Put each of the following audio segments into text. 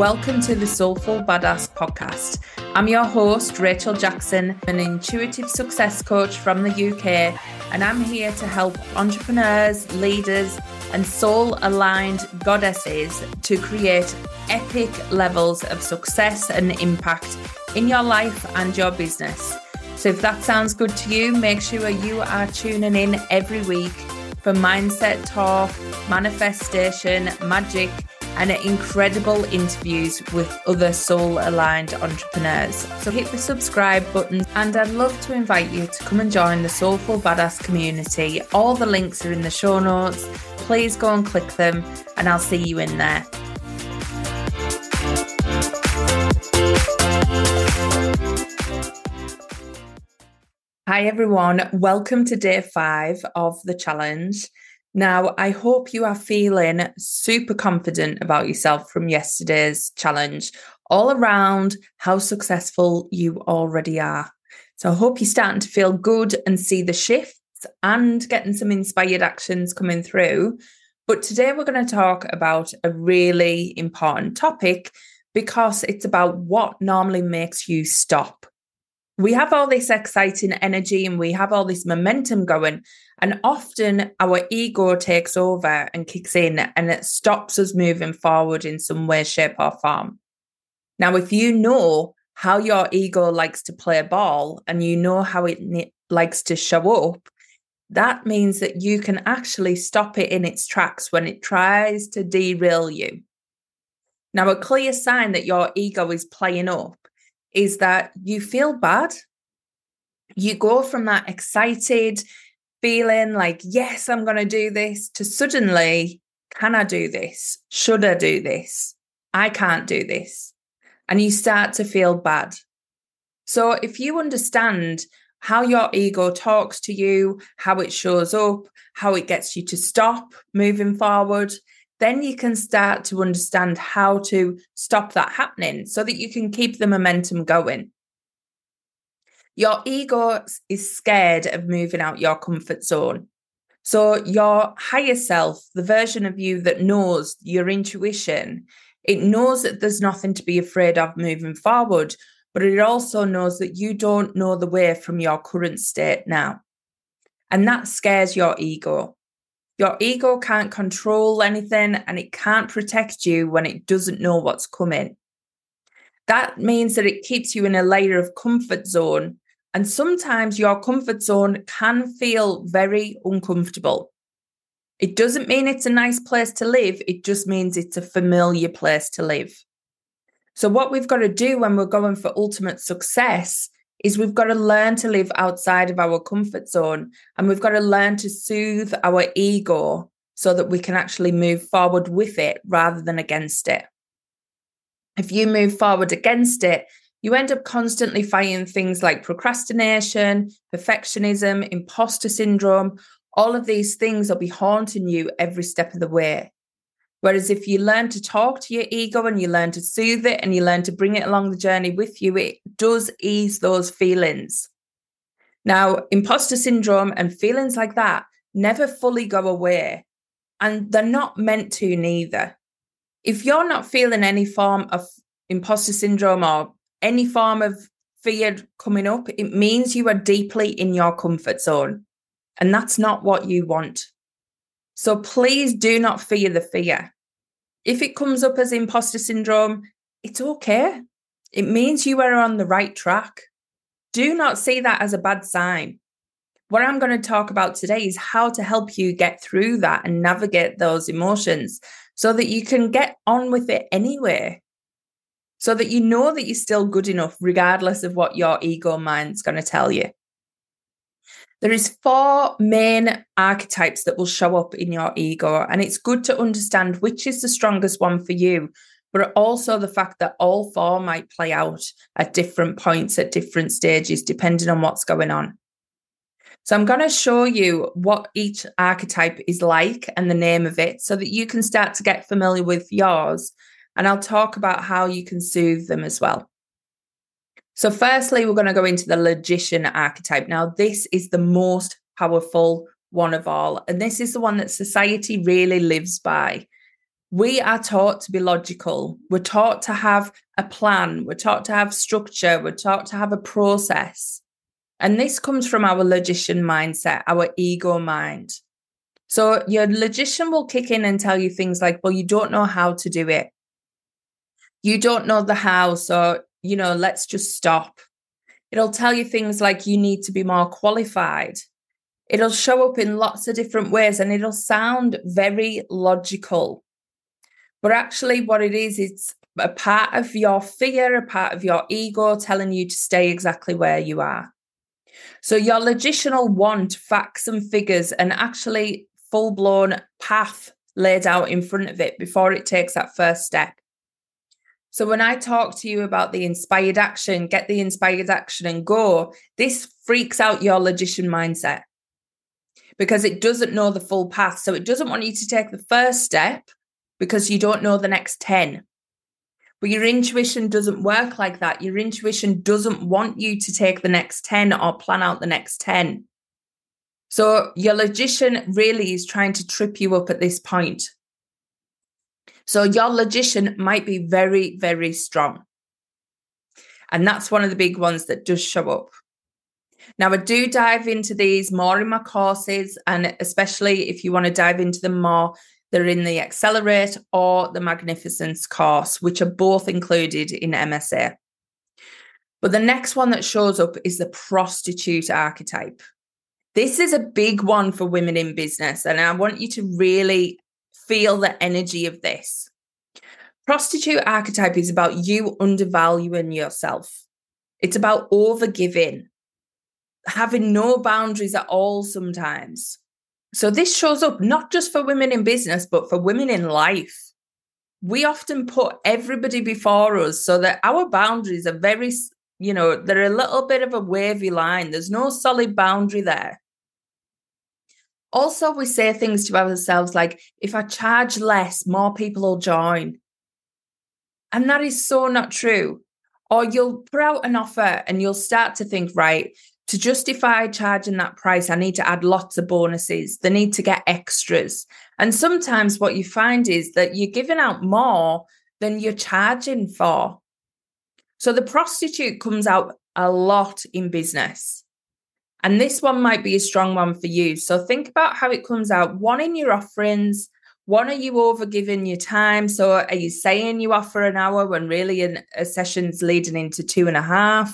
welcome to the Soulful Badass Podcast. I'm your host, Rachel Jackson, an intuitive success coach from the UK, and I'm here to help entrepreneurs, leaders, and soul-aligned goddesses to create epic levels of success and impact in your life and your business. So if that sounds good to you, make sure you are tuning in every week for mindset talk, manifestation, magic, and incredible interviews with other soul-aligned entrepreneurs. So hit the subscribe button, and I'd love to invite you to come and join the Soulful Badass community. All the links are in the show notes. Please go and click them, and I'll see you in there. Hi everyone, welcome to day 5 of the challenge. Now, I hope you are feeling super confident about yourself from yesterday's challenge, all around how successful you already are. So I hope you're starting to feel good and see the shifts and getting some inspired actions coming through. But today we're going to talk about a really important topic because it's about what normally makes you stop. We have all this exciting energy and we have all this momentum going, and often our ego takes over and kicks in, and it stops us moving forward in some way, shape or form. Now, if you know how your ego likes to play ball and you know how it likes to show up, that means that you can actually stop it in its tracks when it tries to derail you. Now, a clear sign that your ego is playing up is that you feel bad. You go from that excited feeling like, yes, I'm going to do this, to suddenly, can I do this? Should I do this? I can't do this. And you start to feel bad. So if you understand how your ego talks to you, how it shows up, how it gets you to stop moving forward, then you can start to understand how to stop that happening so that you can keep the momentum going. Your ego is scared of moving out your comfort zone. So your higher self, the version of you that knows your intuition, it knows that there's nothing to be afraid of moving forward, but it also knows that you don't know the way from your current state now. And that scares your ego. Your ego can't control anything, and it can't protect you when it doesn't know what's coming. That means that it keeps you in a layer of comfort zone, and sometimes your comfort zone can feel very uncomfortable. It doesn't mean it's a nice place to live. It just means it's a familiar place to live. So what we've got to do when we're going for ultimate success is we've got to learn to live outside of our comfort zone, and we've got to learn to soothe our ego so that we can actually move forward with it rather than against it. If you move forward against it, you end up constantly fighting things like procrastination, perfectionism, imposter syndrome. All of these things will be haunting you every step of the way. Whereas if you learn to talk to your ego and you learn to soothe it and you learn to bring it along the journey with you, it does ease those feelings. Now, imposter syndrome and feelings like that never fully go away, and they're not meant to neither. If you're not feeling any form of imposter syndrome or any form of fear coming up, it means you are deeply in your comfort zone, and that's not what you want. So please do not fear the fear. If it comes up as imposter syndrome, it's okay. It means you are on the right track. Do not see that as a bad sign. What I'm going to talk about today is how to help you get through that and navigate those emotions so that you can get on with it anyway, so that you know that you're still good enough regardless of what your ego mind's going to tell you. There is 4 main archetypes that will show up in your ego, and it's good to understand which is the strongest one for you, but also the fact that all 4 might play out at different points, at different stages, depending on what's going on. So I'm going to show you what each archetype is like and the name of it so that you can start to get familiar with yours, and I'll talk about how you can soothe them as well. So firstly, we're going to go into the logician archetype. Now, this is the most powerful one of all, and this is the one that society really lives by. We are taught to be logical. We're taught to have a plan. We're taught to have structure. We're taught to have a process. And this comes from our logician mindset, our ego mind. So your logician will kick in and tell you things like, well, you don't know how to do it. You don't know the how, so, you know, let's just stop. It'll tell you things like you need to be more qualified. It'll show up in lots of different ways and it'll sound very logical. But actually what it is, it's a part of your fear, a part of your ego telling you to stay exactly where you are. So your logicianal want facts and figures and actually full-blown path laid out in front of it before it takes that first step. So when I talk to you about the inspired action, get the inspired action and go, this freaks out your logician mindset because it doesn't know the full path. So it doesn't want you to take the first step because you don't know the next 10. But your intuition doesn't work like that. Your intuition doesn't want you to take the next 10 or plan out the next 10. So your logician really is trying to trip you up at this point. So your logician might be very, very strong. And that's one of the big ones that does show up. Now, I do dive into these more in my courses, and especially if you want to dive into them more, they're in the Accelerate or the Magnificence course, which are both included in MSA. But the next one that shows up is the prostitute archetype. This is a big one for women in business, and I want you to really feel the energy of this. Prostitute archetype is about you undervaluing yourself. It's about overgiving, having no boundaries at all sometimes. So this shows up not just for women in business, but for women in life. We often put everybody before us so that our boundaries are very, you know, they're a little bit of a wavy line. There's no solid boundary there. Also, we say things to ourselves like, if I charge less, more people will join. And that is so not true. Or you'll put out an offer and you'll start to think, right, to justify charging that price, I need to add lots of bonuses. They need to get extras. And sometimes what you find is that you're giving out more than you're charging for. So the prostitute comes out a lot in business. And this one might be a strong one for you. So think about how it comes out. One, in your offerings. One, are you overgiving your time? So are you saying you offer an hour when really a session's leading into 2.5?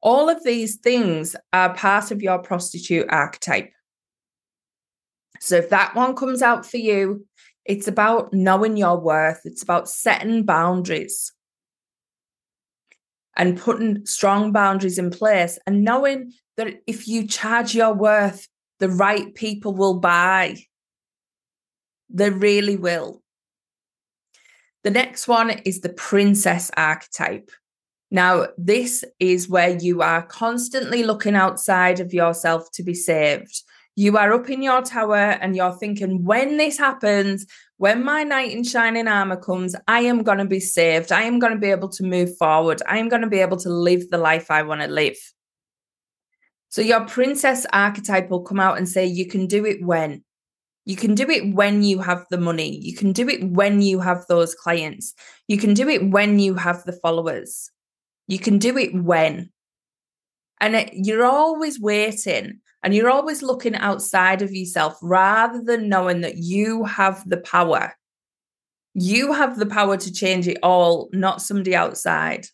All of these things are part of your prostitute archetype. So if that one comes out for you, it's about knowing your worth. It's about setting boundaries and putting strong boundaries in place and knowing that if you charge your worth, the right people will buy. They really will. The next one is the princess archetype. Now, this is where you are constantly looking outside of yourself to be saved. You are up in your tower and you're thinking, when this happens, when my knight in shining armor comes, I am going to be saved. I am going to be able to move forward. I am going to be able to live the life I want to live. So your princess archetype will come out and say, you can do it when. You can do it when you have the money. You can do it when you have those clients. You can do it when you have the followers. You can do it when. And you're always waiting and you're always looking outside of yourself rather than knowing that you have the power. You have the power to change it all, not somebody outside.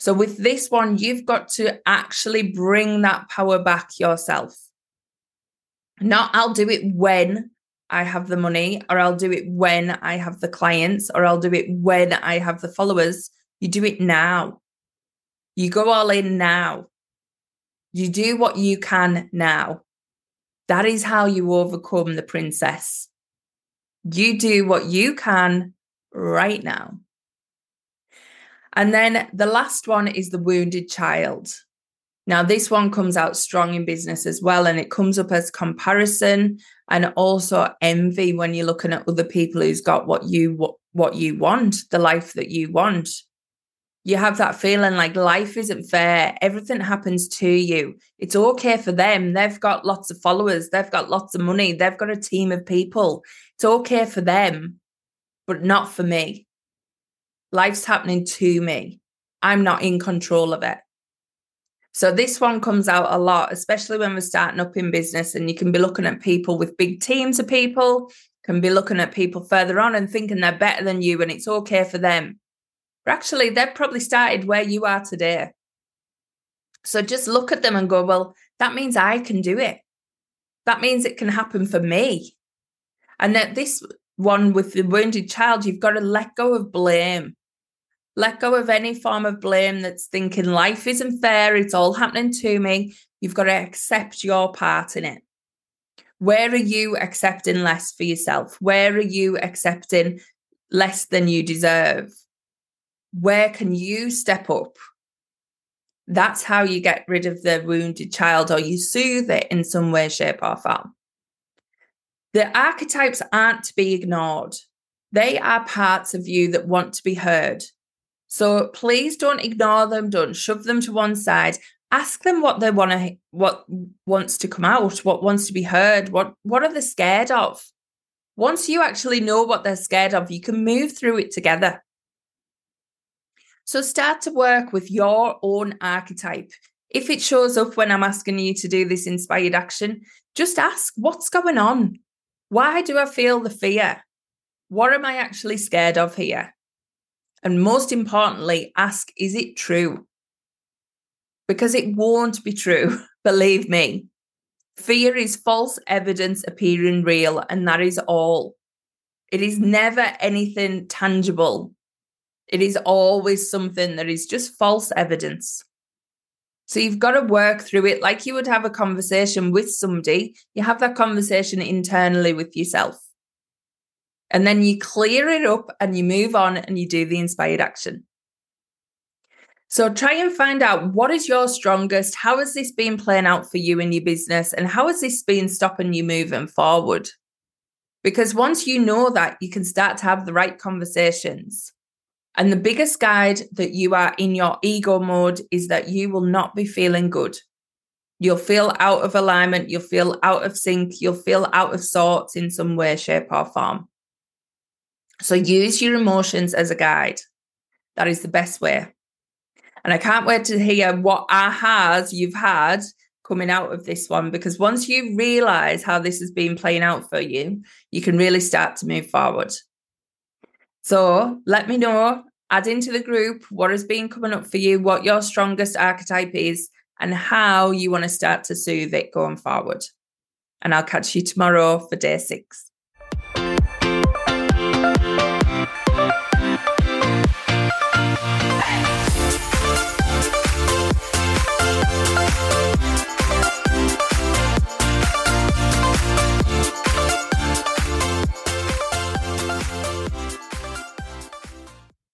So with this one, you've got to actually bring that power back yourself. Not I'll do it when I have the money, or I'll do it when I have the clients, or I'll do it when I have the followers. You do it now. You go all in now. You do what you can now. That is how you overcome the princess. You do what you can right now. And then the last one is the wounded child. Now, this one comes out strong in business as well, and it comes up as comparison and also envy when you're looking at other people who's got what you want, the life that you want. You have that feeling like life isn't fair. Everything happens to you. It's okay for them. They've got lots of followers. They've got lots of money. They've got a team of people. It's okay for them. but not for me. Life's happening to me. I'm not in control of it. So this one comes out a lot, especially when we're starting up in business, and you can be looking at people with big teams of people, can be looking at people further on and thinking they're better than you and it's okay for them. But actually, they've probably started where you are today. So just look at them and go, well, that means I can do it. That means it can happen for me. And that this one with the wounded child, you've got to let go of blame. Let go of any form of blame that's thinking life isn't fair, it's all happening to me. You've got to accept your part in it. Where are you accepting less for yourself? Where are you accepting less than you deserve? Where can you step up? That's how you get rid of the wounded child, or you soothe it in some way, shape, or form. The archetypes aren't to be ignored. They are parts of you that want to be heard. So please don't ignore them. Don't shove them to one side. Ask them what they want to, what wants to come out, what wants to be heard, what are they scared of? Once you actually know what they're scared of, you can move through it together. So start to work with your own archetype. If it shows up when I'm asking you to do this inspired action, just ask, what's going on? Why do I feel the fear? What am I actually scared of here? And most importantly, ask, is it true? Because it won't be true, believe me. Fear is false evidence appearing real, and that is all. It is never anything tangible. It is always something that is just false evidence. So you've got to work through it like you would have a conversation with somebody. You have that conversation internally with yourself. And then you clear it up and you move on and you do the inspired action. So try and find out, what is your strongest? How has this been playing out for you in your business? And how has this been stopping you moving forward? Because once you know that, you can start to have the right conversations. And the biggest guide that you are in your ego mode is that you will not be feeling good. You'll feel out of alignment. You'll feel out of sync. You'll feel out of sorts in some way, shape, or form. So use your emotions as a guide. That is the best way. And I can't wait to hear what ahas you've had coming out of this one, because once you realize how this has been playing out for you, you can really start to move forward. So let me know, add into the group what has been coming up for you, what your strongest archetype is, and how you want to start to soothe it going forward. And I'll catch you tomorrow for day 6.